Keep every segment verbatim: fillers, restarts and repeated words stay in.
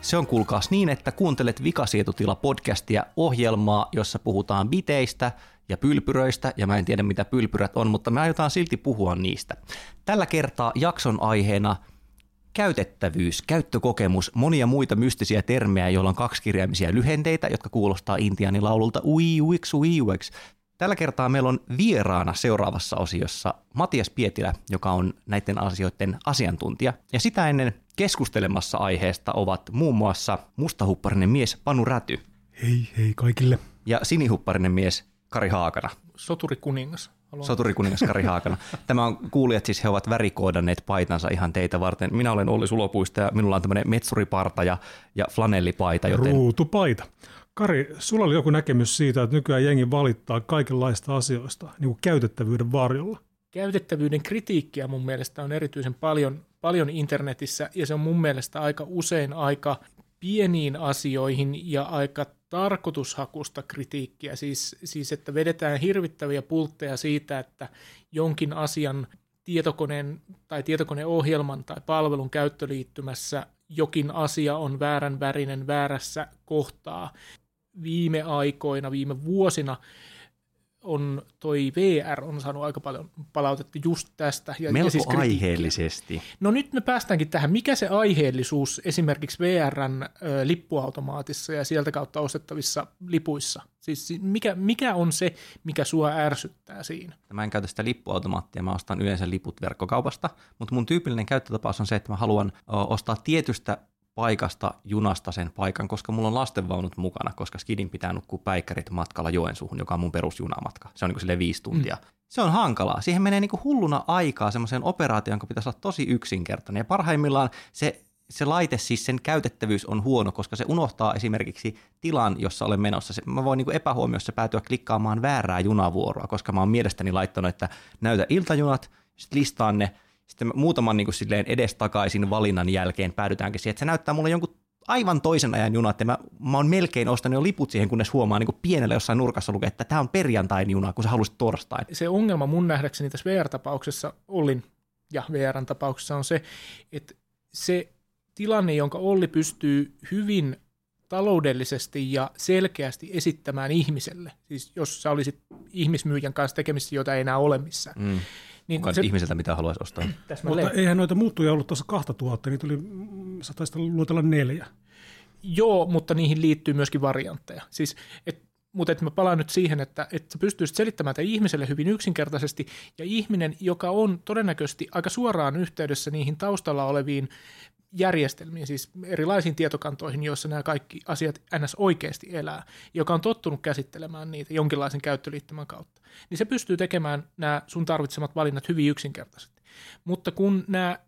Se on kuulkaas niin, että kuuntelet Vikasietotila-podcastia, ohjelmaa, jossa puhutaan biteistä ja pylpyröistä, ja mä en tiedä mitä pylpyrät on, mutta me aiotaan silti puhua niistä. Tällä kertaa jakson aiheena käytettävyys, käyttökokemus, monia muita mystisiä termejä, joilla on kaksikirjaimisia lyhenteitä, jotka kuulostaa intiaanilaululta ui uiks ui uiks. Tällä kertaa meillä on vieraana seuraavassa osiossa Mattias Pietilä, joka on näiden asioiden asiantuntija. Ja sitä ennen keskustelemassa aiheesta ovat muun muassa mustahupparinen mies Panu Räty. Hei hei kaikille. Ja sinihupparinen mies Kari Haakana. Soturikuningas. Haluan. Soturikuningas Kari Haakana. Tämä on kuulijat, siis he ovat värikoodanneet paitansa ihan teitä varten. Minä olen Olli Sulopuisto ja minulla on tämmöinen metsuriparta ja, ja flanellipaita. Joten... Ruutupaita. Kari, sulla oli joku näkemys siitä, että nykyään jengi valittaa kaikenlaista asioista niin kuin käytettävyyden varjolla. Käytettävyyden kritiikkiä mun mielestä on erityisen paljon, paljon internetissä, ja se on mun mielestä aika usein aika pieniin asioihin ja aika tarkoitushakusta kritiikkiä. Siis, siis että vedetään hirvittäviä pultteja siitä, että jonkin asian tietokoneen tai tietokoneohjelman tai palvelun käyttöliittymässä jokin asia on väärän värinen väärässä kohtaa. Viime aikoina, viime vuosina on toi V R on saanut aika paljon palautetta just tästä. Ja, Melko ja siis aiheellisesti. No nyt me päästäänkin tähän. Mikä se aiheellisuus esimerkiksi V R:n ö, lippuautomaatissa ja sieltä kautta ostettavissa lipuissa? Siis mikä, mikä on se, mikä sua ärsyttää siinä? Mä en käytä sitä lippuautomaattia, mä ostan yleensä liput verkkokaupasta, mutta mun tyypillinen käyttötapaus on se, että mä haluan ostaa tietystä paikasta junasta sen paikan, koska mulla on lastenvaunut mukana, koska skidin pitää nukkua päikkärit matkalla Joensuuhun, joka on mun perusjunamatka. Se on niin kuin viisi tuntia. Mm. Se on hankalaa. Siihen menee niin kuin hulluna aikaa semmoiseen operaatioon, jonka pitäisi olla tosi yksinkertainen. Ja parhaimmillaan se, se laite, siis sen käytettävyys on huono, koska se unohtaa esimerkiksi tilan, jossa olen menossa. Se, mä voin niin kuin epähuomiossa päätyä klikkaamaan väärää junavuoroa, koska mä oon mielestäni laittanut, että näytä iltajunat, sitten listaan ne. Sitten muutaman niin kuin silleen edestakaisin valinnan jälkeen päädytäänkin siihen, että se näyttää mulle jonkun aivan toisen ajan juna, että mä, mä oon melkein ostanut jo liput siihen, kunnes huomaa niin kuin pienellä jossain nurkassa lukee, että tämä on perjantain juna, kun sä halusit torstain. Se ongelma mun nähdäkseni tässä V R-tapauksessa, Ollin ja V R:n tapauksessa on se, että se tilanne, jonka Olli pystyy hyvin taloudellisesti ja selkeästi esittämään ihmiselle, siis jos sä olisit ihmismyyjän kanssa tekemisissä, jota ei enää ole missään, mm. Niin se, ihmiseltä mitä haluaisi ostaa. Mutta eihän noita muuttuja ollut tuossa kaksituhatta, niin tuli, sä taisi luotella neljä. Joo, mutta niihin liittyy myöskin variantteja. Siis, et, mutta et mä palaan nyt siihen, että et sä pystyisit selittämään tämän ihmiselle hyvin yksinkertaisesti, ja ihminen, joka on todennäköisesti aika suoraan yhteydessä niihin taustalla oleviin järjestelmiin, siis erilaisiin tietokantoihin, joissa nämä kaikki asiat ns. Oikeasti elää, joka on tottunut käsittelemään niitä jonkinlaisen käyttöliittymän kautta, niin se pystyy tekemään nämä sun tarvitsemat valinnat hyvin yksinkertaisesti. Mutta kun nämä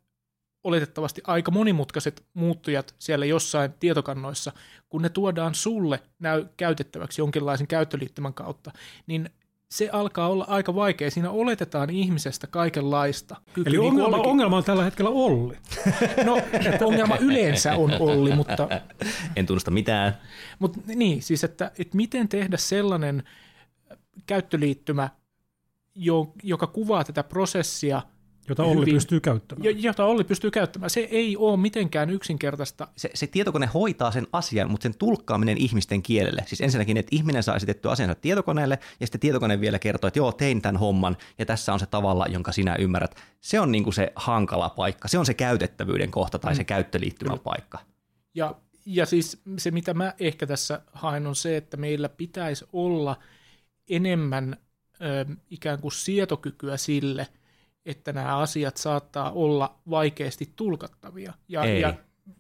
oletettavasti aika monimutkaiset muuttujat siellä jossain tietokannoissa, kun ne tuodaan sulle näy käytettäväksi jonkinlaisen käyttöliittymän kautta, niin se alkaa olla aika vaikea. Siinä oletetaan ihmisestä kaikenlaista. Kyky, eli niin ongelma, ongelma on tällä hetkellä Olli. No, ongelma yleensä on Olli, mutta... En tunnusta mitään. Mutta niin, siis että, että miten tehdä sellainen käyttöliittymä, joka kuvaa tätä prosessia... Jota Olli hyvin, pystyy käyttämään. Jota Olli pystyy käyttämään. Se ei ole mitenkään yksinkertaista. Se, se tietokone hoitaa sen asian, mutta sen tulkkaaminen ihmisten kielelle. Siis ensinnäkin, että ihminen saa esitettyä asiansa tietokoneelle, ja sitten tietokone vielä kertoo, että joo, tein tämän homman, ja tässä on se tavalla, jonka sinä ymmärrät. Se on niin kuin se hankala paikka. Se on se käytettävyyden kohta tai se käyttöliittymän mm. paikka. Ja, ja siis se, mitä mä ehkä tässä haen, on se, että meillä pitäisi olla enemmän ö, ikään kuin sietokykyä sille, että nämä asiat saattaa olla vaikeasti tulkattavia. Ja, ja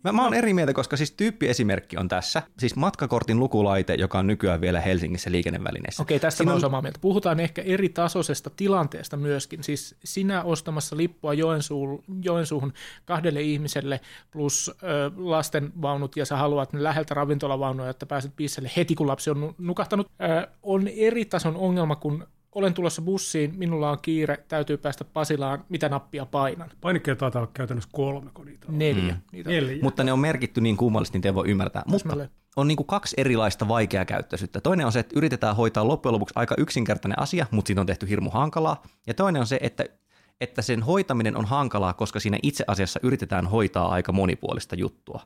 Mä, mä oon eri mieltä, koska siis tyyppiesimerkki on tässä. Siis matkakortin lukulaite, joka on nykyään vielä Helsingissä liikennevälineissä. Okei, tästä mä oon samaa mieltä. Puhutaan ehkä eri tasoisesta tilanteesta myöskin. Siis sinä ostamassa lippua Joensuuhun, Joensuuhun kahdelle ihmiselle plus ö, lastenvaunut, ja sä haluat ne läheltä ravintolavaunuja, että pääset piisselle heti, kun lapsi on nukahtanut. Ö, on eri tason ongelma, kun olen tulossa bussiin, minulla on kiire, täytyy päästä Pasilaan, mitä nappia painan? Painikkeja taitaa olla käytännössä kolme, kun niitä on. Neljä. Mm. Niitä on. Neljä. Mutta ne on merkitty niin kummallisesti, niin te voi ymmärtää. Mutta on niin kuin kaksi erilaista vaikeakäyttöisyyttä. Toinen on se, että yritetään hoitaa loppujen lopuksi aika yksinkertainen asia, mutta siitä on tehty hirmu hankalaa. Ja toinen on se, että, että sen hoitaminen on hankalaa, koska siinä itse asiassa yritetään hoitaa aika monipuolista juttua.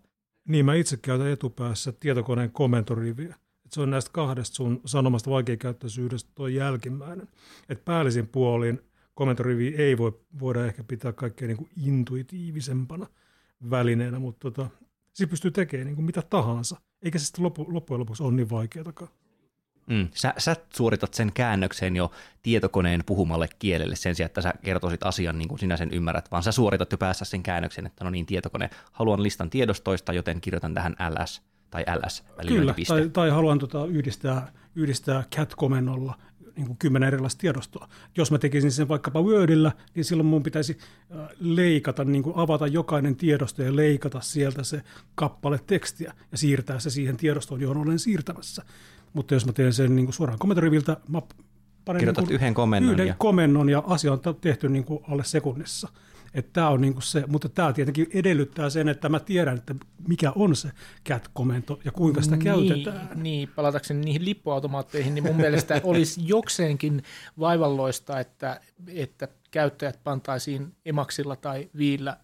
Niin, mä itse käytän etupäässä tietokoneen komentoriviä. Se on näistä kahdesta sun sanomasta vaikeakäyttöisyydestä tuo jälkimmäinen. Että päällisin puolin komentoriviä ei voi, voida ehkä pitää kaikkea niin kuin intuitiivisempana välineenä, mutta tota, siinä pystyy tekemään niin kuin mitä tahansa. Eikä se sitten lopu, loppujen lopuksi ole niin vaikeatakaan. Mm, sä, sä suoritat sen käännöksen jo tietokoneen puhumalle kielelle sen sijaan, että sä kertoisit asian niin kuin sinä sen ymmärrät, vaan sä suoritat jo päässä sen käännöksen, että no niin tietokone, haluan listan tiedostoista, joten kirjoitan tähän L S. Tai L S. Kyllä, tai, tai haluan tota yhdistää, yhdistää C A T-komennolla niin kuin kymmenen erilaista tiedostoa. Jos mä tekisin sen vaikkapa Wordillä, niin silloin mun pitäisi leikata, niin kuin avata jokainen tiedosto ja leikata sieltä se kappale tekstiä ja siirtää se siihen tiedostoon, johon olen siirtämässä. Mutta jos mä teen sen niin kuin suoraan komentoriviltä, mä panen niin kuin yhden, komennon, yhden ja... komennon ja asia on tehty niin kuin alle sekunnissa. Että tämä on niinku se, mutta tämä tietenkin edellyttää sen, että mä tiedän, että mikä on se C A T-komento ja kuinka sitä niin, käytetään. Niin, palatakseni niihin lippuautomaatteihin, niin mun mielestä olisi jokseenkin vaivalloista, että, että käyttäjät pantaisiin Emacsilla tai Villä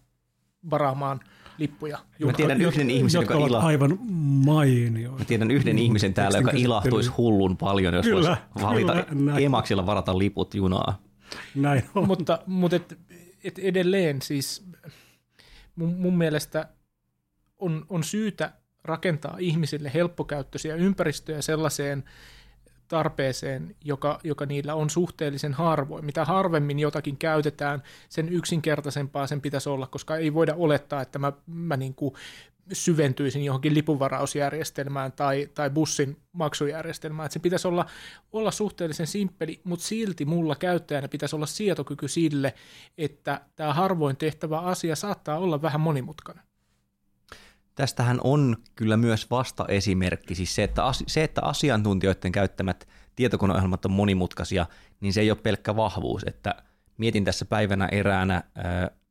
varaamaan lippuja. Mä tiedän yhden ihmisen, joka ilahtuu. Aivan mainio. Mä tiedän yhden ihmisen täällä, joka ilahtuisi hullun paljon, jos kyllä, voisi valita kyllä, Emacsilla varata liput junaa. Näin on. Mutta, mutta et, Et edelleen siis mun, mun mielestä on, on syytä rakentaa ihmisille helppokäyttöisiä ympäristöjä sellaiseen tarpeeseen, joka, joka niillä on suhteellisen harvoin. Mitä harvemmin jotakin käytetään, sen yksinkertaisempaa sen pitäisi olla, koska ei voida olettaa, että mä, mä niin kuin syventyisin johonkin lipunvarausjärjestelmään tai, tai bussin maksujärjestelmään. Et se pitäisi olla, olla suhteellisen simppeli, mutta silti mulla käyttäjänä pitäisi olla sietokyky sille, että tämä harvoin tehtävä asia saattaa olla vähän monimutkainen. Tästähän on kyllä myös vastaesimerkki, siis se, että, as- se, että asiantuntijoiden käyttämät tietokoneohjelmat on monimutkaisia, niin se ei ole pelkkä vahvuus, että mietin tässä päivänä eräänä ö,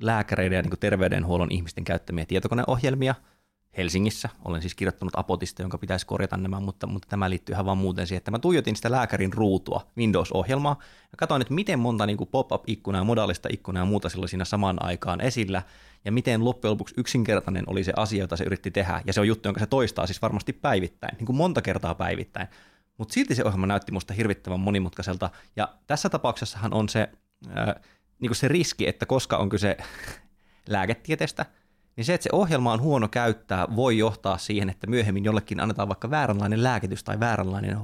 lääkäreiden ja niin kuin terveydenhuollon ihmisten käyttämiä tietokoneohjelmia Helsingissä. Olen siis kirjoittanut apotista, jonka pitäisi korjata nämä, mutta, mutta tämä liittyy ihan vaan muuten siihen, että mä tuijotin sitä lääkärin ruutua, Windows-ohjelmaa, ja katsoin, että miten monta niin kuin pop-up-ikkunaa, modaalista ikkunaa ja muuta sillä siinä samaan aikaan esillä, ja miten loppujen lopuksi yksinkertainen oli se asia, jota se yritti tehdä, ja se on juttu, jonka se toistaa siis varmasti päivittäin, niin kuin monta kertaa päivittäin. Mutta silti se ohjelma näytti musta hirvittävän monimutkaiselta, ja tässä tapauksessahan on se, äh, niin kuin se riski, että koska on kyse lääketieteestä, niin se, että se ohjelma on huono käyttää, voi johtaa siihen, että myöhemmin jollekin annetaan vaikka vääränlainen lääkitys tai vääränlainen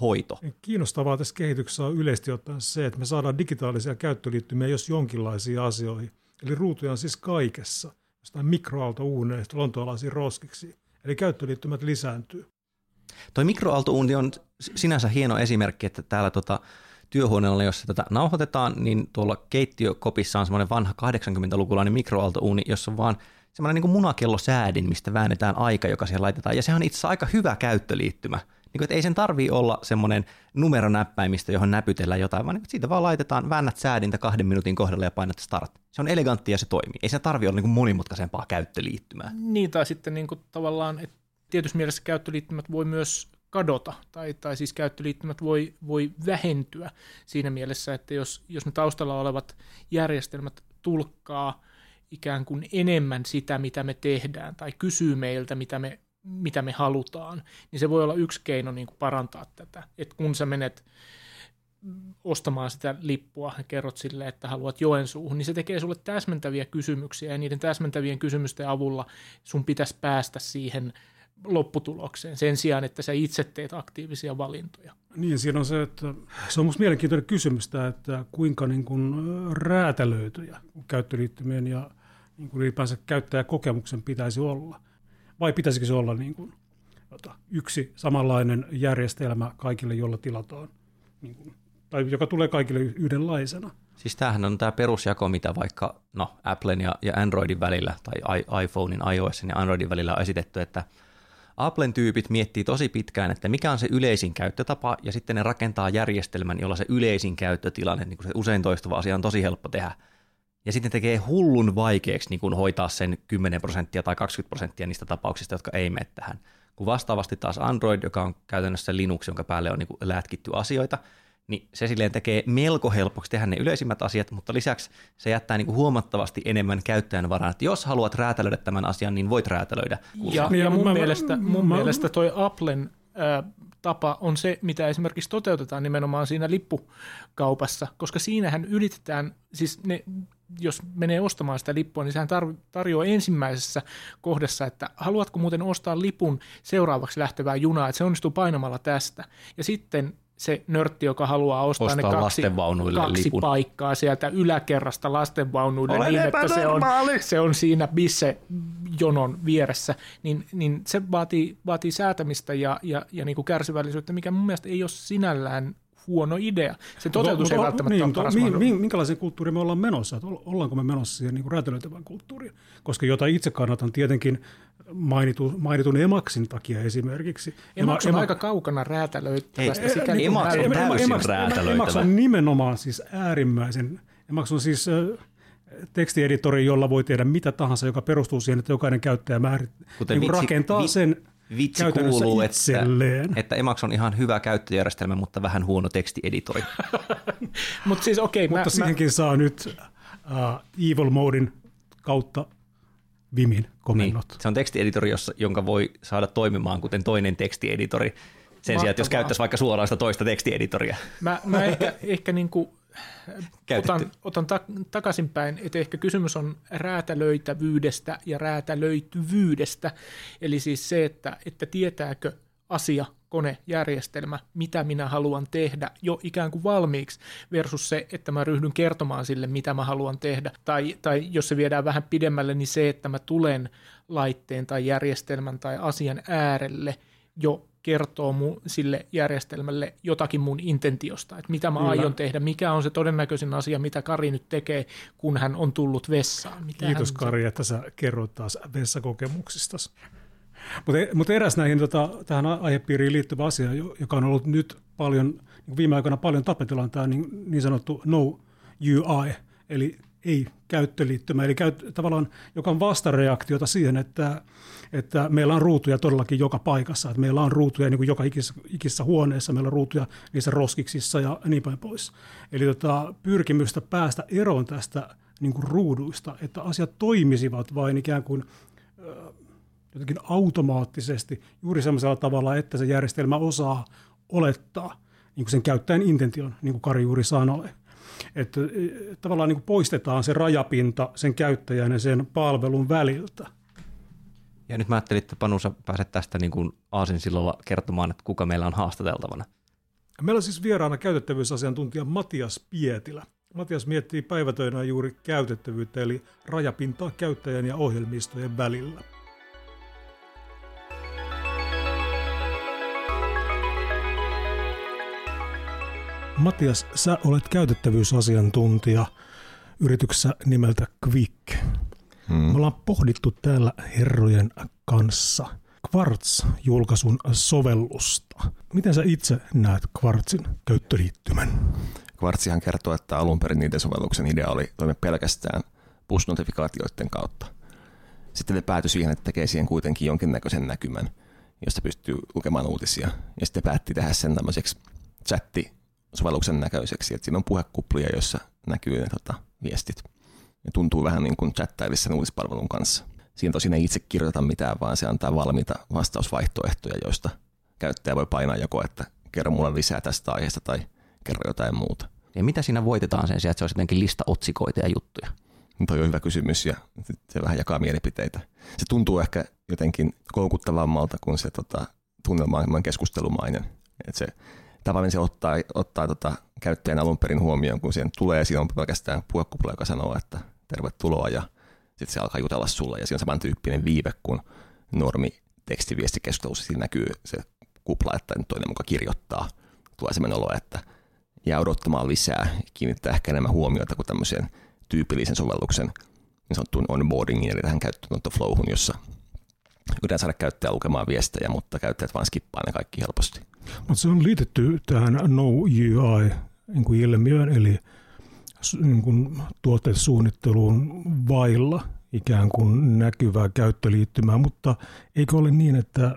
hoito. Kiinnostavaa tässä kehityksessä on yleisesti ottaen se, että me saadaan digitaalisia käyttöliittymiä jos jonkinlaisiin asioihin. Eli ruutuja on siis kaikessa, jostain mikroaaltouuneista lontoalaisiin roskiksi. Eli käyttöliittymät lisääntyy. Toi mikroaaltouuni on sinänsä hieno esimerkki, että täällä tota työhuoneella, jossa tätä nauhoitetaan, niin tuolla keittiökopissa on semmoinen vanha kahdeksankymmentälukulainen mikroaaltouuni, jossa on vaan semmoinen niin kuin munakellosäädin, mistä väännetään aika, joka siihen laitetaan. Ja se on itse asiassa aika hyvä käyttöliittymä. Niin kuin, että ei sen tarvitse olla semmoinen numeronäppäimistä, johon näpytellään jotain, vaan niin kuin, siitä vaan laitetaan, väännät säädintä kahden minuutin kohdalla ja painat start. Se on eleganttia ja se toimii. Ei siinä tarvitse olla niin kuin monimutkaisempaa käyttöliittymää. Niin, tai sitten niin kuin tavallaan, että tietyssä mielessä käyttöliittymät voi myös kadota, tai, tai siis käyttöliittymät voi, voi vähentyä siinä mielessä, että jos, jos ne taustalla olevat järjestelmät tulkkaa ikään kuin enemmän sitä, mitä me tehdään, tai kysyy meiltä, mitä me, mitä me halutaan, niin se voi olla yksi keino niin kuin parantaa tätä. Et kun sä menet ostamaan sitä lippua ja kerrot sille, että haluat Joensuuhun, niin se tekee sulle täsmentäviä kysymyksiä, ja niiden täsmentävien kysymysten avulla sun pitäisi päästä siihen lopputulokseen sen sijaan, että sä itse teet aktiivisia valintoja. Niin, siinä on se, että se on musta mielenkiintoinen kysymys, että kuinka niin kuin räätälöityjä käyttöliittymien ja niin kuin ylipäänsä käyttäjäkokemuksen pitäisi olla? Vai pitäisikö se olla niin kuin yksi samanlainen järjestelmä kaikille, jolla tilataan, niin kuin, tai joka tulee kaikille yhdenlaisena? Siis tämähän on tämä perusjako, mitä vaikka no, Applen ja, ja Androidin välillä, tai iPhonein, iOSin ja Androidin välillä on esitetty, että Applen tyypit miettii tosi pitkään, että mikä on se yleisin käyttötapa, ja sitten ne rakentaa järjestelmän, jolla se yleisin käyttötilanne, niin kuin se usein toistuva asia, on tosi helppo tehdä. Ja sitten tekee hullun vaikeaksi niin kuin hoitaa sen kymmenen prosenttia tai kaksikymmentä prosenttia niistä tapauksista, jotka ei mene tähän. Kun vastaavasti taas Android, joka on käytännössä Linux, jonka päälle on niin kuin lätkitty asioita, niin se silleen tekee melko helpoksi tehdä ne yleisimmät asiat, mutta lisäksi se jättää niinku huomattavasti enemmän käyttäjän varaan, että jos haluat räätälöidä tämän asian, niin voit räätälöidä. Ja, ja mun, mä, mielestä, mun mä, mielestä toi Applen ää, tapa on se, mitä esimerkiksi toteutetaan nimenomaan siinä lippukaupassa, koska siinähän yritetään, siis ne, jos menee ostamaan sitä lippua, niin sehän tar- tarjoaa ensimmäisessä kohdassa, että haluatko muuten ostaa lipun seuraavaksi lähtevää junaa, että se onnistuu painamalla tästä, ja sitten se nörtti, joka haluaa ostaa, ostaa ne kaksi, kaksi lipun. paikkaa sieltä yläkerrasta lastenvaunuille Olen niin, että se on, se on siinä bissejonon vieressä, niin, niin se vaatii, vaatii säätämistä ja, ja, ja niin kuin kärsivällisyyttä, mikä mun mielestä ei ole sinällään huono idea. Se toteutus ei välttämättä niin, ole paras mahdollinen. Minkälaisen kulttuuriin me ollaan menossa? Ollaanko me menossa siihen niin kuin räätälöitävään kulttuuriin? Koska jota itse kannatan tietenkin mainitu, mainitun Emacsin takia esimerkiksi. Emacs on Ema- aika kaukana räätälöittävästä. Ei, Emacs on täysin räätälöitävä. Emacs on nimenomaan siis äärimmäisen. Emacs on siis äh, tekstieditori, jolla voi tehdä mitä tahansa, joka perustuu siihen, että jokainen käyttäjä määrit, niin vitsi, rakentaa vi- sen. Vitsi kuuluu, että, että Emacs on ihan hyvä käyttöjärjestelmä, mutta vähän huono tekstieditori. Mut siis, okay, mutta mä, siihenkin mä... saa nyt uh, Evil Moden kautta Vimin komennot. Niin, se on tekstieditori, jossa, jonka voi saada toimimaan kuten toinen tekstieditori. Sen Mahtavaa. Sijaan, että jos käyttäisi vaikka suoraan sitä toista tekstieditoria. Mä, mä ehkä, ehkä niin kuin otan, otan ta- takaisinpäin, että ehkä kysymys on räätälöitävyydestä ja räätälöityvyydestä. Eli siis se, että, että tietääkö asia, kone, järjestelmä, mitä minä haluan tehdä jo ikään kuin valmiiksi, versus se, että mä ryhdyn kertomaan sille, mitä mä haluan tehdä. Tai, tai jos se viedään vähän pidemmälle, niin se, että mä tulen laitteen tai järjestelmän tai asian äärelle jo kertoo mun, sille järjestelmälle jotakin mun intentiosta, että mitä mä Kyllä. aion tehdä, mikä on se todennäköisin asia, mitä Kari nyt tekee, kun hän on tullut vessaan. Mitä Kiitos hän... Kari, että sä kerroit taas vessakokemuksistasi. Mutta mut eräs näihin tota, tähän aihepiiriin liittyvä asia, joka on ollut nyt paljon, viime aikoina paljon tapetilla, on tämä niin, niin sanottu no U I, eli ei käyttöliittymä, eli käyt, tavallaan joka on vastareaktiota siihen, että, että meillä on ruutuja todellakin joka paikassa, että meillä on ruutuja niin kuin joka ikisessä, ikisessä huoneessa, meillä on ruutuja niissä roskiksissa ja niin päin pois. Eli tota, pyrkimystä päästä eroon tästä niin kuin ruuduista, että asiat toimisivat vain ikään kuin jotenkin automaattisesti juuri sellaisella tavalla, että se järjestelmä osaa olettaa niin kuin sen käyttäjän intention, niin kuin Kari juuri sanoi. Että tavallaan niin kuin poistetaan se rajapinta sen käyttäjän ja sen palvelun väliltä. Ja nyt mä ajattelin, että Panu, sä pääset tästä niin kuin aasinsillalla kertomaan, että kuka meillä on haastateltavana. Meillä on siis vieraana käytettävyysasiantuntija Mattias Pietilä. Mattias miettii päivätöinä juuri käytettävyyttä, eli rajapintaa käyttäjän ja ohjelmistojen välillä. Mattias, sä olet käytettävyysasiantuntija yrityksessä nimeltä Quick. Hmm. Me ollaan pohdittu täällä herrojen kanssa Quartz-julkaisun sovellusta. Miten sä itse näet Quartzin käyttöliittymän? Quartzihan kertoo, että alun perin niiden sovelluksen idea oli toimia pelkästään push-notifikaatioiden kautta. Sitten ne päätyi siihen, että tekee siihen kuitenkin jonkinnäköisen näkymän, josta pystyy lukemaan uutisia. Ja sitten päätti tehdä sen tämmöiseksi chatti sovelluksen näköiseksi, että siinä on puhekuplia, joissa näkyy ne tota, viestit. Ne tuntuu vähän niin kuin chattailissa uutispalvelun kanssa. Siinä tosin ei itse kirjoita mitään, vaan se antaa valmiita vastausvaihtoehtoja, joista käyttäjä voi painaa joko, että kerro mulle lisää tästä aiheesta tai kerro jotain muuta. Ja mitä siinä voitetaan sen sijaan, että se olisi jotenkin lista otsikoita ja juttuja? No, toi on hyvä kysymys ja se vähän jakaa mielipiteitä. Se tuntuu ehkä jotenkin koukuttavammalta kuin se tota, tunnelmaan keskustelumainen. Että se tavallaan se ottaa, ottaa tota käyttäjän alun perin huomioon, kun siihen tulee, siinä on pelkästään puhekupla, joka sanoo, että tervetuloa, ja sitten se alkaa jutella sulle, ja siinä on samantyyppinen viive kuin normi tekstiviestikeskustelussa. Siinä näkyy se kupla, että nyt toinen muka kirjoittaa. Tulee semmoinen olo, että jää odottamaan lisää, kiinnittää ehkä enemmän huomiota kuin tämmöiseen tyypillisen sovelluksen niin sanottuun onboardingin, eli tähän käyttöönotto-flowhun, jossa yritetään saada käyttäjää lukemaan viestejä, mutta käyttäjät vaan skippaa ne kaikki helposti. Mutta se on liitetty tähän no U I-ilmiöön, eli niin kuin tuotesuunnitteluun vailla ikään kuin näkyvää käyttöliittymää, mutta eikö ole niin, että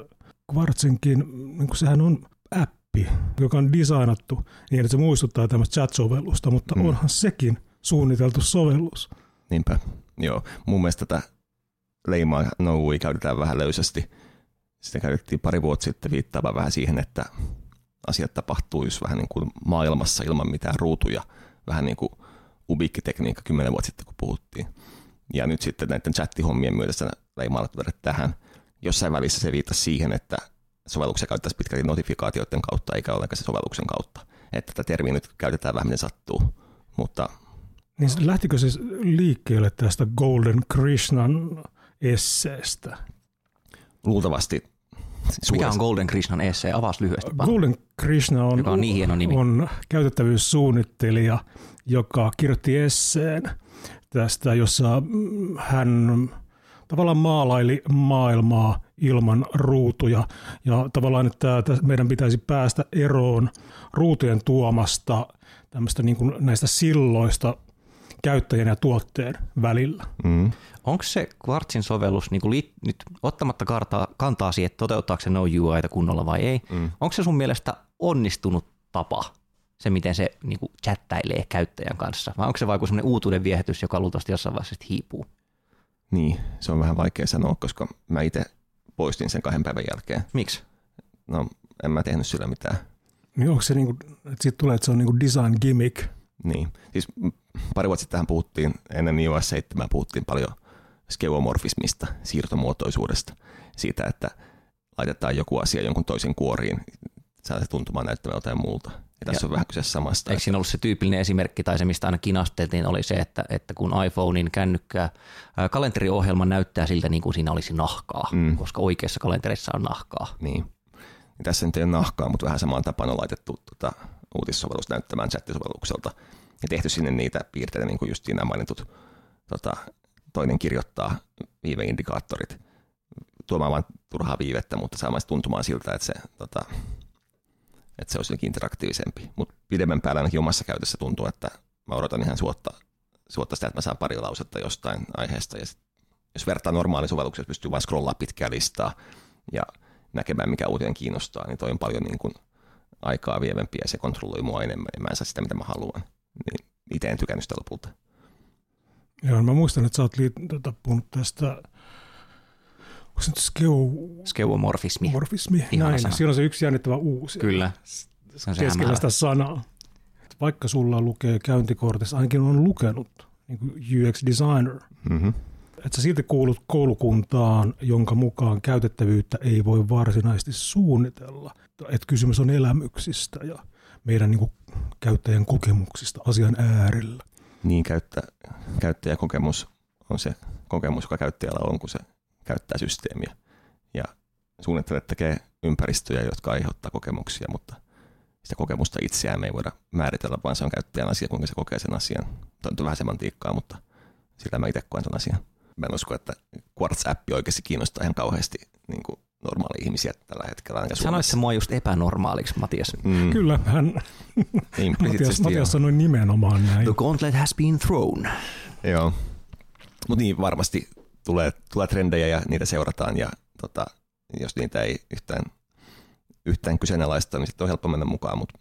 Quartzinkin, niin kuin sehän on appi, joka on designattu niin, että se muistuttaa tämmöistä chat-sovellusta, mutta mm. onhan sekin suunniteltu sovellus. Niinpä, joo. Mun mielestä tätä leimaa no U I käytetään vähän löysästi. Sitä käytettiin pari vuotta sitten viittaava vähän siihen, että asiat tapahtuu just vähän niin kuin maailmassa ilman mitään ruutuja. Vähän niin kuin ubiikkitekniikka kymmenen vuotta sitten, kun puhuttiin. Ja nyt sitten näiden chattihommien myötä sitä leimaa tähän. Jossain välissä se viittasi siihen, että sovelluksia käytettäisiin pitkälti notifikaatioiden kautta, eikä ollenkaan se sovelluksen kautta. Että tätä termiä nyt käytetään vähän miten sattuu. Mutta... Niin lähtikö se liikkeelle tästä Golden Krishnan esseestä? Luultavasti. Mikä on Golden Krishnan essee? Avaas lyhyesti. Golden Krishna on, on, niin hieno nimi. On käytettävyyssuunnittelija, joka kirjoitti esseen tästä, jossa hän tavallaan maalaili maailmaa ilman ruutuja. Ja tavallaan, että meidän pitäisi päästä eroon ruutujen tuomasta tämmöistä niin kuin näistä silloista käyttäjän ja tuotteen välillä. Mm. Onko se Quartzin sovellus, niin kuin liit- nyt ottamatta kartaa, kantaa siihen, että toteuttaako se no U I:ta kunnolla vai ei, mm. onko se sun mielestä onnistunut tapa, se miten se niin kuin chattailee käyttäjän kanssa, vai onko se vain kuin sellainen uutuuden viehätys, joka luultavasti jossain vaiheessa hiipuu? Niin, se on vähän vaikea sanoa, koska mä itse poistin sen kahden päivän jälkeen. Miksi? No, en mä tehnyt sillä mitään. Niin onko se niin kuin, että siitä tulee, että se on niin kuin design gimmick? Niin, siis pari vuotta sitten puhuttiin, ennen i O S seitsemän puhuttiin paljon skeuomorfismista, siirtomuotoisuudesta, siitä, että laitetaan joku asia jonkun toisen kuoriin, saa se tuntumaan näyttämään jotain muuta. Ja tässä ja on vähän kyse samasta. Eikö siinä ollut se tyypillinen esimerkki, tai se mistä aina kinasteltiin, oli se, että, että kun iPhonein kännykkää ää, kalenteriohjelma näyttää siltä niin kuin siinä olisi nahkaa, mm. koska oikeassa kalenterissa on nahkaa. Niin, ja tässä nyt ei ole nahkaa, mutta vähän samaan tapaan on laitettu tuota, uutissovellus näyttämään chattisovellukselta ja tehty sinne niitä piirteitä, niin kuin just siinä mainitut tota, toinen kirjoittaa viiveindikaattorit, tuomaan vain turhaa viivettä, mutta saamaan tuntumaan siltä, että se, tota, että se olisi interaktiivisempi. Mutta pidemmän päällä ainakin omassa käytössä tuntuu, että mä odotan ihan suotta, suotta sitä, että mä saan pari lausetta jostain aiheesta. Ja sit, jos vertaa normaaliin sovellukseen, pystyy vain scrollaamaan pitkää listaa ja näkemään, mikä uutinen kiinnostaa, niin toi on paljon niin kuin aikaa vievempi ja se kontrolloi mua enemmän, ja mä en saa sitä, mitä mä haluan. Niin itse en tykännyt sitä lopulta. Joo, mä muistan, että sä oot liit- puhunut tästä, onko se nyt skeu- skeuomorfismi? Morfismi, näin. Sana. Siinä on se yksi jännittävä uusi. Kyllä. Se on se keskellä hämärä sitä sanaa. Vaikka sulla lukee käyntikortissa, ainakin on lukenut niin kuin U X designer, mm-hmm. että sä silti kuulut koulukuntaan, jonka mukaan käytettävyyttä ei voi varsinaisesti suunnitella. Että kysymys on elämyksistä ja meidän niin kuin käyttäjän kokemuksista asian äärellä. Niin, käyttä, käyttäjäkokemus on se kokemus, joka käyttäjällä on, kun se käyttää systeemiä. Ja suunnittelijat tekee ympäristöjä, jotka aiheuttaa kokemuksia, mutta sitä kokemusta itseään me ei voida määritellä, vaan se on käyttäjän asia, kuinka se kokee sen asian. Tämä on vähän semantiikkaa, mutta sillä mä itse koen sen asian. Mä en usko, että Quartz-appi oikeasti kiinnostaa ihan kauheasti niin kuin normaali ihmisiä tällä hetkellä. Sanoit se mua just epänormaaliksi, Mattias. Mm. Kyllä, hän Mattias, Mattias sanoi nimenomaan näin. The gauntlet has been thrown. Joo, mutta niin varmasti tulee, tulee trendejä ja niitä seurataan. Ja tota, jos niitä ei yhtään, yhtään kyseenalaista, niin sitten on helppo mennä mukaan. Mutta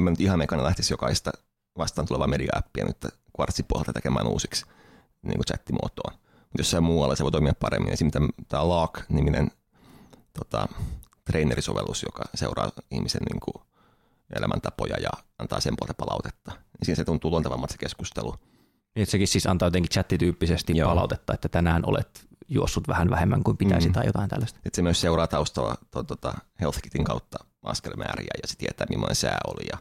mä nyt ihan mekana lähtisi jokaista vastaan tulevaa media-appia nyt Quartzin pohjalta tekemään uusiksi niin kuin chattimuotoon. Mutta jossain muualla se voi toimia paremmin. Esimerkiksi tämä Lark-niminen tota, treenerisovellus, joka seuraa ihmisen niin kuin elämäntapoja ja antaa sen puolta palautetta. Ja siinä se tuntuu luontevammalta se keskustelu. Niin, sekin siis antaa jotenkin chattityyppisesti Joo. palautetta, että tänään olet juossut vähän vähemmän kuin pitäisi mm. tai jotain tällaista. Et se myös seuraa taustalla to, tuota, HealthKitin kautta askelmääriä ja se tietää, millainen sää oli. Ja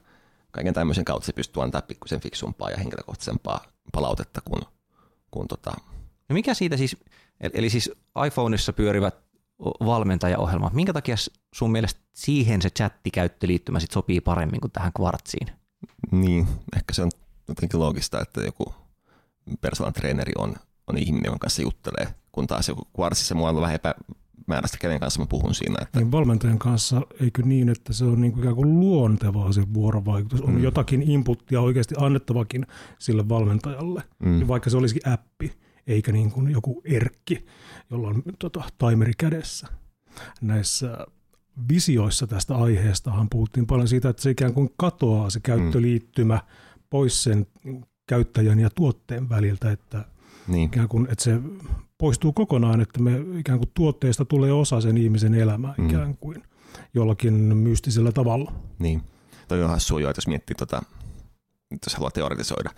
kaiken tämmöisen kautta se pystyy antaa pikkusen fiksumpaa ja henkilökohtaisempaa palautetta kuin, kuin tota, No mikä siitä siis, eli siis iPhoneissa pyörivät valmentajaohjelmat, minkä takia sun mielestä siihen se chattikäyttöliittymä sit sopii paremmin kuin tähän Quartziin? Niin, ehkä se on jotenkin loogista, että joku personal traineri on, on ihminen, jonka kanssa juttelee, kun taas joku Quartzissa mulla on vähän epämääräistä, kenen kanssa mä puhun siinä. Että... Niin valmentajan kanssa eikö niin, että se on niin kuin ikään kuin luontevaa se vuorovaikutus, on mm. jotakin inputtia oikeasti annettavakin sille valmentajalle, mm. vaikka se olisikin appi, eikä niin kuin joku erkki, jolla on tota, timeri kädessä. Näissä visioissa tästä aiheestahan puhuttiin paljon siitä, että se ikään kuin katoaa se käyttöliittymä mm. pois sen käyttäjän ja tuotteen väliltä, että, niin. ikään kuin, että se poistuu kokonaan, että me ikään kuin tuotteesta tulee osa sen ihmisen elämää mm. ikään kuin jollakin mystisellä tavalla. Niin, toi on hassua jo, että jos miettii, tota, jos haluaa teoretisoida,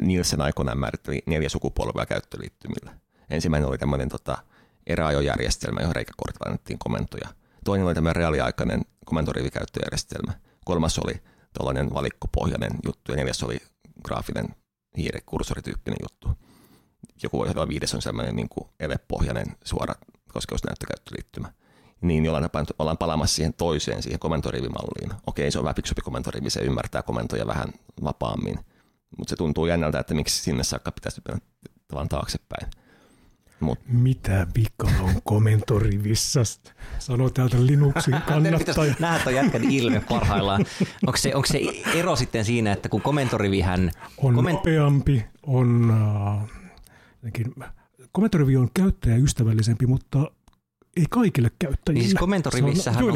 Nielsen aikoinaan määritteli neljä sukupolvea käyttöliittymillä. Ensimmäinen oli tämmöinen tota, eräajojärjestelmä, johon reikäkortilla annettiin komentoja. Toinen oli tämmöinen reaaliaikainen komentorivikäyttöjärjestelmä. Kolmas oli tuollainen valikkopohjainen juttu ja neljäs oli graafinen hiirekursorityyppinen juttu. Joku voi sanoa, viides on sellainen niin kuin elepohjainen suora koskeusnäyttökäyttöliittymä. Niin jollain tapaa ollaan palaamassa siihen toiseen, siihen komentorivimalliin. Okei, se on vähän piksumpi komentorivi, se ymmärtää komentoja vähän vapaammin. Mutta se tuntuu jännältä, että miksi sinne saakka pitäisi mennä tavallaan taaksepäin. Mut. Mitä vikaa on komentorivissä? Sano täältä Linuxin kannattaja. Nähdään tuon jätkän ilme parhaillaan. Onko se, onko se ero sitten siinä, että kun komentorivihän... On koment- nopeampi, on... Äh, jotenkin, komentorivi on käyttäjäystävällisempi, mutta ei kaikille käyttäjille. Niin siis komentorivissähän on,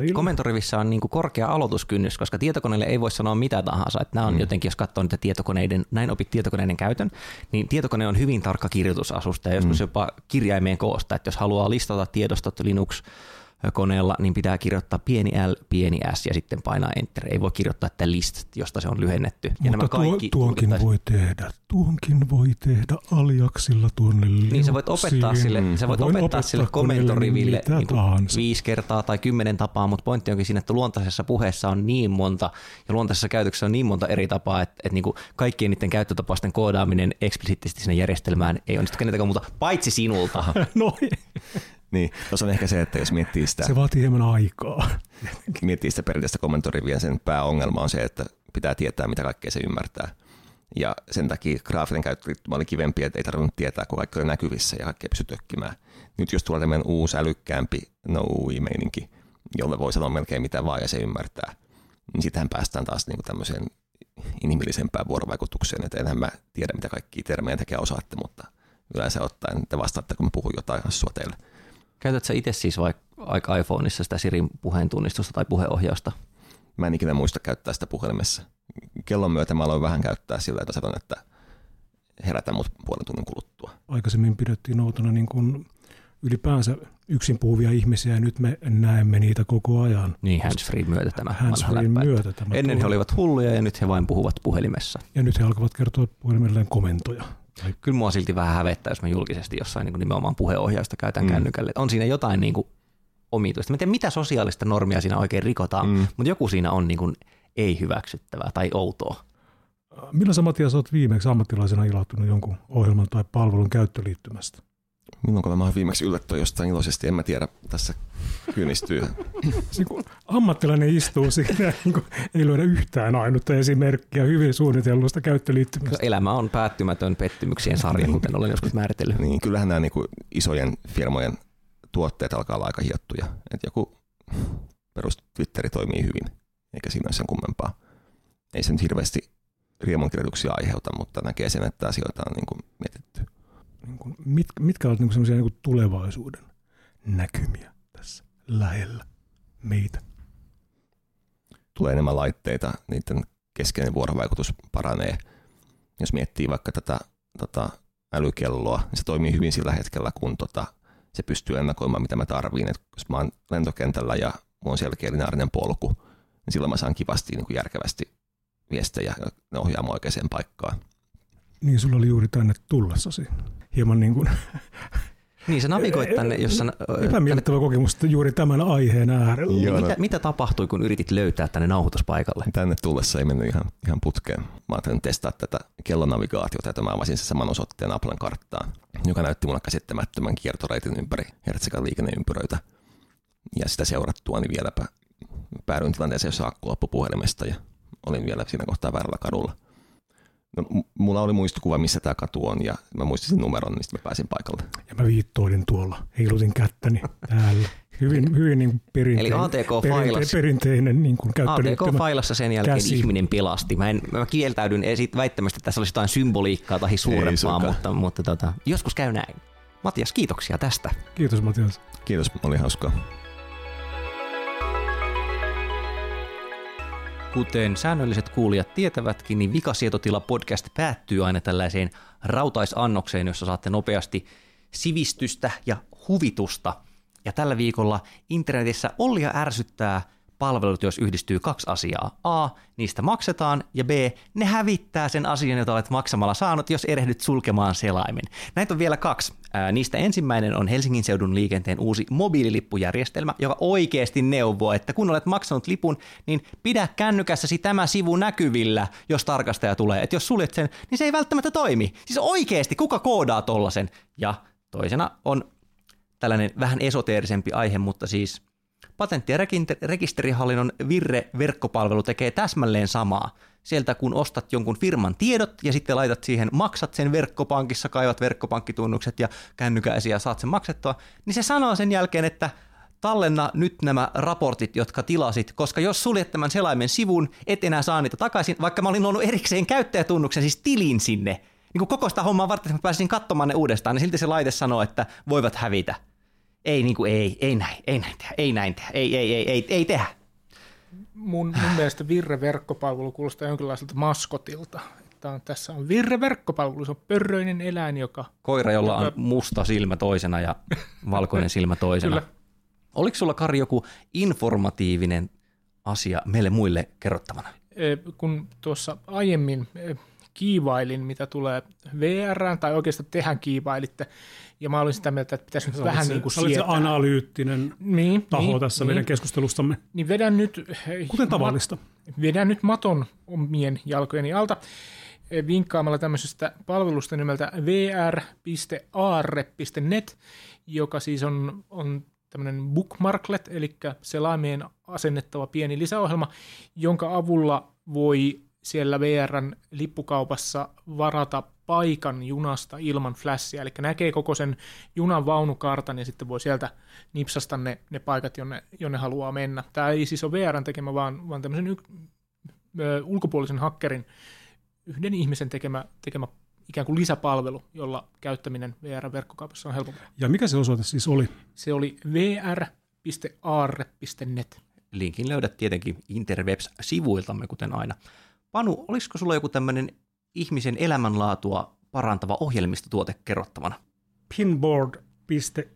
on, komentorivissä on niin kuin korkea aloituskynnys, koska tietokoneelle ei voi sanoa mitä tahansa. Että nämä on mm. jotenkin, jos katsoo niitä tietokoneiden, näin opit tietokoneiden käytön, niin tietokone on hyvin tarkka kirjoitusasusta ja joskus mm. jopa kirjaimeen koosta. Että jos haluaa listata tiedostot Linux-koneella, niin pitää kirjoittaa pieni L, pieni S ja sitten painaa Enter. Ei voi kirjoittaa että list, josta se on lyhennetty. Mutta ja nämä kaikki tuo, tuonkin tulittais... voi tehdä. Tuonkin voi tehdä aliaksilla tuonne Linuxiin. Niin sä voit opettaa sille, mm. sä voit opettaa opettaa sille komentoriville niin viisi kertaa tai kymmenen tapaa, mutta pointti onkin siinä, että luontaisessa puheessa on niin monta ja luontaisessa käytöksessä on niin monta eri tapaa, että, että niin kuin kaikkien niiden käyttötapausten koodaaminen eksplisiittisesti sinne järjestelmään ei onnistu keneltäkään muuta, paitsi sinulta. No niin, tuossa on ehkä se, että jos miettii sitä... Se vaatii hieman aikaa. Miettii sitä perinteistä komentorivien, sen pääongelma on se, että pitää tietää, mitä kaikkea se ymmärtää. Ja sen takia graafinen käyttöliittymä oli kivempi, että ei tarvinnut tietää, kun kaikki oli näkyvissä ja kaikki pysyi tökkimään. Nyt jos tulee tämmöinen uusi, älykkäämpi, no U I-meininki, jolle voi sanoa melkein mitä vaan ja se ymmärtää, niin sitähän päästään taas niinku tämmöiseen inhimillisempään vuorovaikutukseen, että enhän mä tiedä, mitä kaikkia termejä tekee osaatte, mutta yleensä ottaen te vastaatte, kun mä puhun jotain hassua teille. Käytätkö sä itse siis vaikka iPhoneissa sitä Sirin puheentunnistusta tai puheenohjausta? Mä en ikinä muista käyttää sitä puhelimessa. Kellon myötä mä aloin vähän käyttää sillä, että sanon, että herätän mut puolen tunnin kuluttua. Aikaisemmin pidettiin outona niin kuin ylipäänsä yksin puhuvia ihmisiä ja nyt me näemme niitä koko ajan. Niin, handsfree myötä tämä. Handsfree myötä tämä. Ennen he olivat hulluja ja nyt he vain puhuvat puhelimessa. Ja nyt he alkavat kertoa puhelimelleen komentoja. Kyllä mua silti vähän hävettää, jos mä julkisesti jossain niin kuin nimenomaan puheenohjausta käytän mm. kännykälle. On siinä jotain niin kuin omituista. Mä tiedän, mitä sosiaalista normia siinä oikein rikotaan, mm. mutta joku siinä on niin kuin ei hyväksyttävää tai outoa. Milloin sä, Mattias, olet viimeksi ammattilaisena ilahtunut jonkun ohjelman tai palvelun käyttöliittymästä? Milloinko mä oon viimeksi yllättynyt jostain iloisesti, en mä tiedä, tässä kyynistyy. Ammattilainen istuu siinä, ei löydä yhtään ainutta esimerkkiä hyvin suunnitellusta käyttöliittymästä. Elämä on päättymätön pettymyksien sarja, kuten olen joskus määritellyt. Niin, kyllähän nämä niin kuin isojen firmojen tuotteet alkaa olla aika hiottuja. Et joku perus Twitteri toimii hyvin, eikä siinä ole sen kummempaa. Ei se nyt hirveästi riemunkirjoituksia aiheuta, mutta näkee sen, että asioita on niin kuin mietitty. Mit, mitkä ovat niinku semmoisia niinku tulevaisuuden näkymiä tässä lähellä meitä? Tulee enemmän laitteita, niiden keskeinen vuorovaikutus paranee. Jos miettii vaikka tätä, tätä älykelloa, niin se toimii hyvin sillä hetkellä, kun tota, se pystyy ennakoimaan, mitä mä tarviin. Et jos mä oon lentokentällä ja mulla on selkeä lineaarinen polku, niin silloin mä saan kivasti niin kuin järkevästi viestejä ja ne ohjaa mua oikeaan paikkaan. Niin, sulla oli juuri tänne tullessasi. Hieman niin kuin Niin, sä navigoit tänne, jos sä... Epämiellyttävä tänne... kokemus juuri tämän aiheen äärellä. Joo, mitä, no... mitä tapahtui, kun yritit löytää tänne nauhoituspaikalle? Tänne tullessa ei mennyt ihan, ihan putkeen. Mä ajattelin testaa tätä kellonavigaatiota, että mä avasin sen saman osoitteen Applen karttaan, joka näytti mulle käsittämättömän kiertoreitin ympäri Hertsekan liikenneympyröitä. Ja sitä seurattua, niin vieläpä päädyin tilanteeseen, jossa akku loppui puhelimesta ja olin vielä siinä kohtaa väärällä kadulla. No, mulla oli muistokuva, missä tämä katu on, ja mä muistin sen numeron, niin sitten mä pääsin paikalle. Ja mä viittoilin tuolla, heilutin kättäni täällä. Hyvin, hyvin niin perinteinen, perinte- perinteinen niin käyttöliittymä. A T K-failassa sen jälkeen käsi. Ihminen pelasti. Mä, en, mä kieltäydyn esit, väittämästä, että tässä olisi jotain symboliikkaa tai suurempaa, mutta, mutta tota, joskus käy näin. Mattias, kiitoksia tästä. Kiitos Mattias. Kiitos, oli hauskaa. Kuten säännölliset kuulijat tietävätkin, niin Vikasietotila-podcast päättyy aina tällaiseen rautaisannokseen, jossa saatte nopeasti sivistystä ja huvitusta. Ja tällä viikolla internetissä Ollia ärsyttää palvelut, jos yhdistyy kaksi asiaa. A, niistä maksetaan, ja B, ne hävittää sen asian, jota olet maksamalla saanut, jos erehdyt sulkemaan selaimen. Näitä on vielä kaksi. Ää, niistä ensimmäinen on Helsingin seudun liikenteen uusi mobiililippujärjestelmä, joka oikeasti neuvoo, että kun olet maksanut lipun, niin pidä kännykässäsi tämä sivu näkyvillä, jos tarkastaja tulee. Että jos suljet sen, niin se ei välttämättä toimi. Siis oikeasti, kuka koodaa tollasen? Ja toisena on tällainen vähän esoteerisempi aihe, mutta siis... Patentti- ja rekisterihallinnon Virre-verkkopalvelu tekee täsmälleen samaa. Sieltä kun ostat jonkun firman tiedot ja sitten laitat siihen, maksat sen verkkopankissa, kaivat verkkopankkitunnukset ja kännykäisiä ja saat sen maksettua, niin se sanoo sen jälkeen, että tallenna nyt nämä raportit, jotka tilasit, koska jos suljet tämän selaimen sivun, et enää saa niitä takaisin, vaikka mä olin luonut erikseen käyttäjätunnuksen, siis tilin sinne. Niin kun koko sitä hommaa varten, että mä pääsin katsomaan ne uudestaan, niin silti se laite sanoo, että voivat hävitä. Ei niinku ei, ei näin, ei näin tehdä, ei näin tehdä, ei, ei, ei, ei, ei tehdä. Mun, mun mielestä Virre-verkkopalvelu kuulostaa jonkinlaiselta maskotilta. On, tässä on Virre-verkkopalvelu, se on pörröinen eläin, joka... Koira, jolla on musta silmä toisena ja valkoinen silmä toisena. Kyllä. Oliko sulla, Kari, joku informatiivinen asia meille muille kerrottavana? E, kun tuossa aiemmin... E, kiivailin, mitä tulee V R:ään, tai oikeastaan tehän kiivailitte, ja mä olin sitä mieltä, että pitäisi nyt vähän se, niin kuin sietää. Olet se analyyttinen niin, taho niin, tässä niin, meidän keskustelustamme. Niin vedän nyt... Kuten tavallista. Mat, vedän nyt maton omien jalkojeni alta vinkkaamalla tämmöisestä palvelusta nimeltä v r piste a r piste net, joka siis on... on tämmöinen bookmarklet, eli selaimeen asennettava pieni lisäohjelma, jonka avulla voi... siellä V R:n lippukaupassa varata paikan junasta ilman flashia, eli näkee koko sen junan vaunukartan ja sitten voi sieltä nipsasta ne, ne paikat, jonne, jonne haluaa mennä. Tämä ei siis ole V R:n tekemä, vaan, vaan tämmöisen yk, ö, ulkopuolisen hakkerin yhden ihmisen tekemä, tekemä ikään kuin lisäpalvelu, jolla käyttäminen V R:n verkkokaupassa on helpompaa. Ja mikä se osoite siis oli? Se oli v r piste a r piste net. Linkin löydät tietenkin interwebs-sivuiltamme, kuten aina. Panu, olisiko sulla joku tämmöinen ihmisen elämänlaatua parantava ohjelmistotuote kerrottavana? Pinboard piste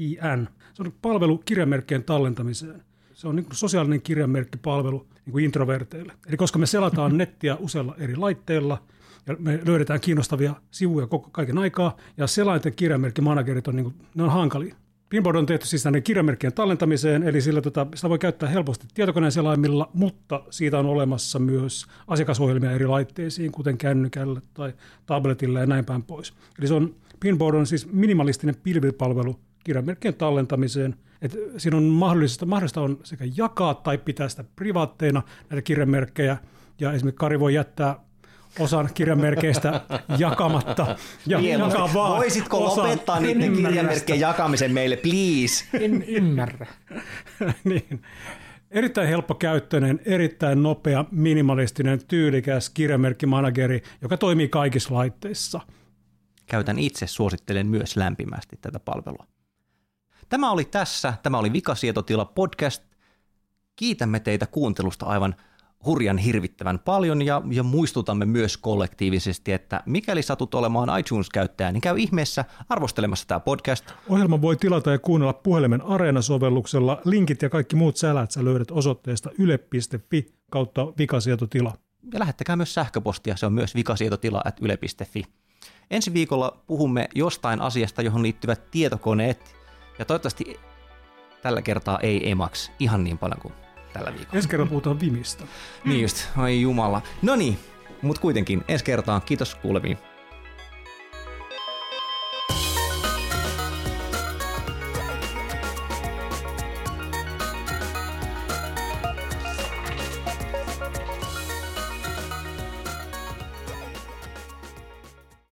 i n. Se on palvelu kirjamerkkien tallentamiseen. Se on niin kuin sosiaalinen kirjamerkkipalvelu niin kuin introverteille. Eli koska me selataan nettiä useilla eri laitteilla ja me löydetään kiinnostavia sivuja koko kaiken aikaa, ja selainten kirjamerkkimanagerit on, niin kuin, ne on hankalia. Pinboard on tehty siis näiden kirjamerkkien tallentamiseen, eli sillä tota, sitä voi käyttää helposti tietokoneen selaimilla, mutta siitä on olemassa myös asiakasohjelmia eri laitteisiin, kuten kännykällä tai tabletilla ja näin päin pois. Eli se on, Pinboard on siis minimalistinen pilvipalvelu kirjamerkkien tallentamiseen. Et siinä on mahdollista, mahdollista on sekä jakaa tai pitää sitä privaatteina näitä kirjamerkkejä, ja esimerkiksi Kari voi jättää osan kirjamerkeistä jakamatta. Ja jakaa vaan. Voisitko lopettaa niiden kirjamerkkien jakamisen meille, please? En ymmärrä. Niin. Erittäin helppokäyttöinen, erittäin nopea, minimalistinen, tyylikäs kirjamerkkimanageri, joka toimii kaikissa laitteissa. Käytän itse, suosittelen myös lämpimästi tätä palvelua. Tämä oli tässä, tämä oli Vikasietotila podcast. Kiitämme teitä kuuntelusta aivan hurjan hirvittävän paljon ja, ja muistutamme myös kollektiivisesti, että mikäli satut olemaan iTunes-käyttäjä, niin käy ihmeessä arvostelemassa tämä podcast. Ohjelma voi tilata ja kuunnella puhelimen Areena-sovelluksella. Linkit ja kaikki muut sälät sä löydät osoitteesta yle piste fi kautta vikasietotila. Ja lähettäkää myös sähköpostia, se on myös vikasietotila at yle piste fi. Ensi viikolla puhumme jostain asiasta, johon liittyvät tietokoneet, ja toivottavasti tällä kertaa ei Emacs ihan niin paljon kuin tällä viikolla. Ensi kerralla puhutaan Vimistä. Niin just, ai jumala. No niin, mutta kuitenkin ensi kertaan. Kiitos kuulemiin.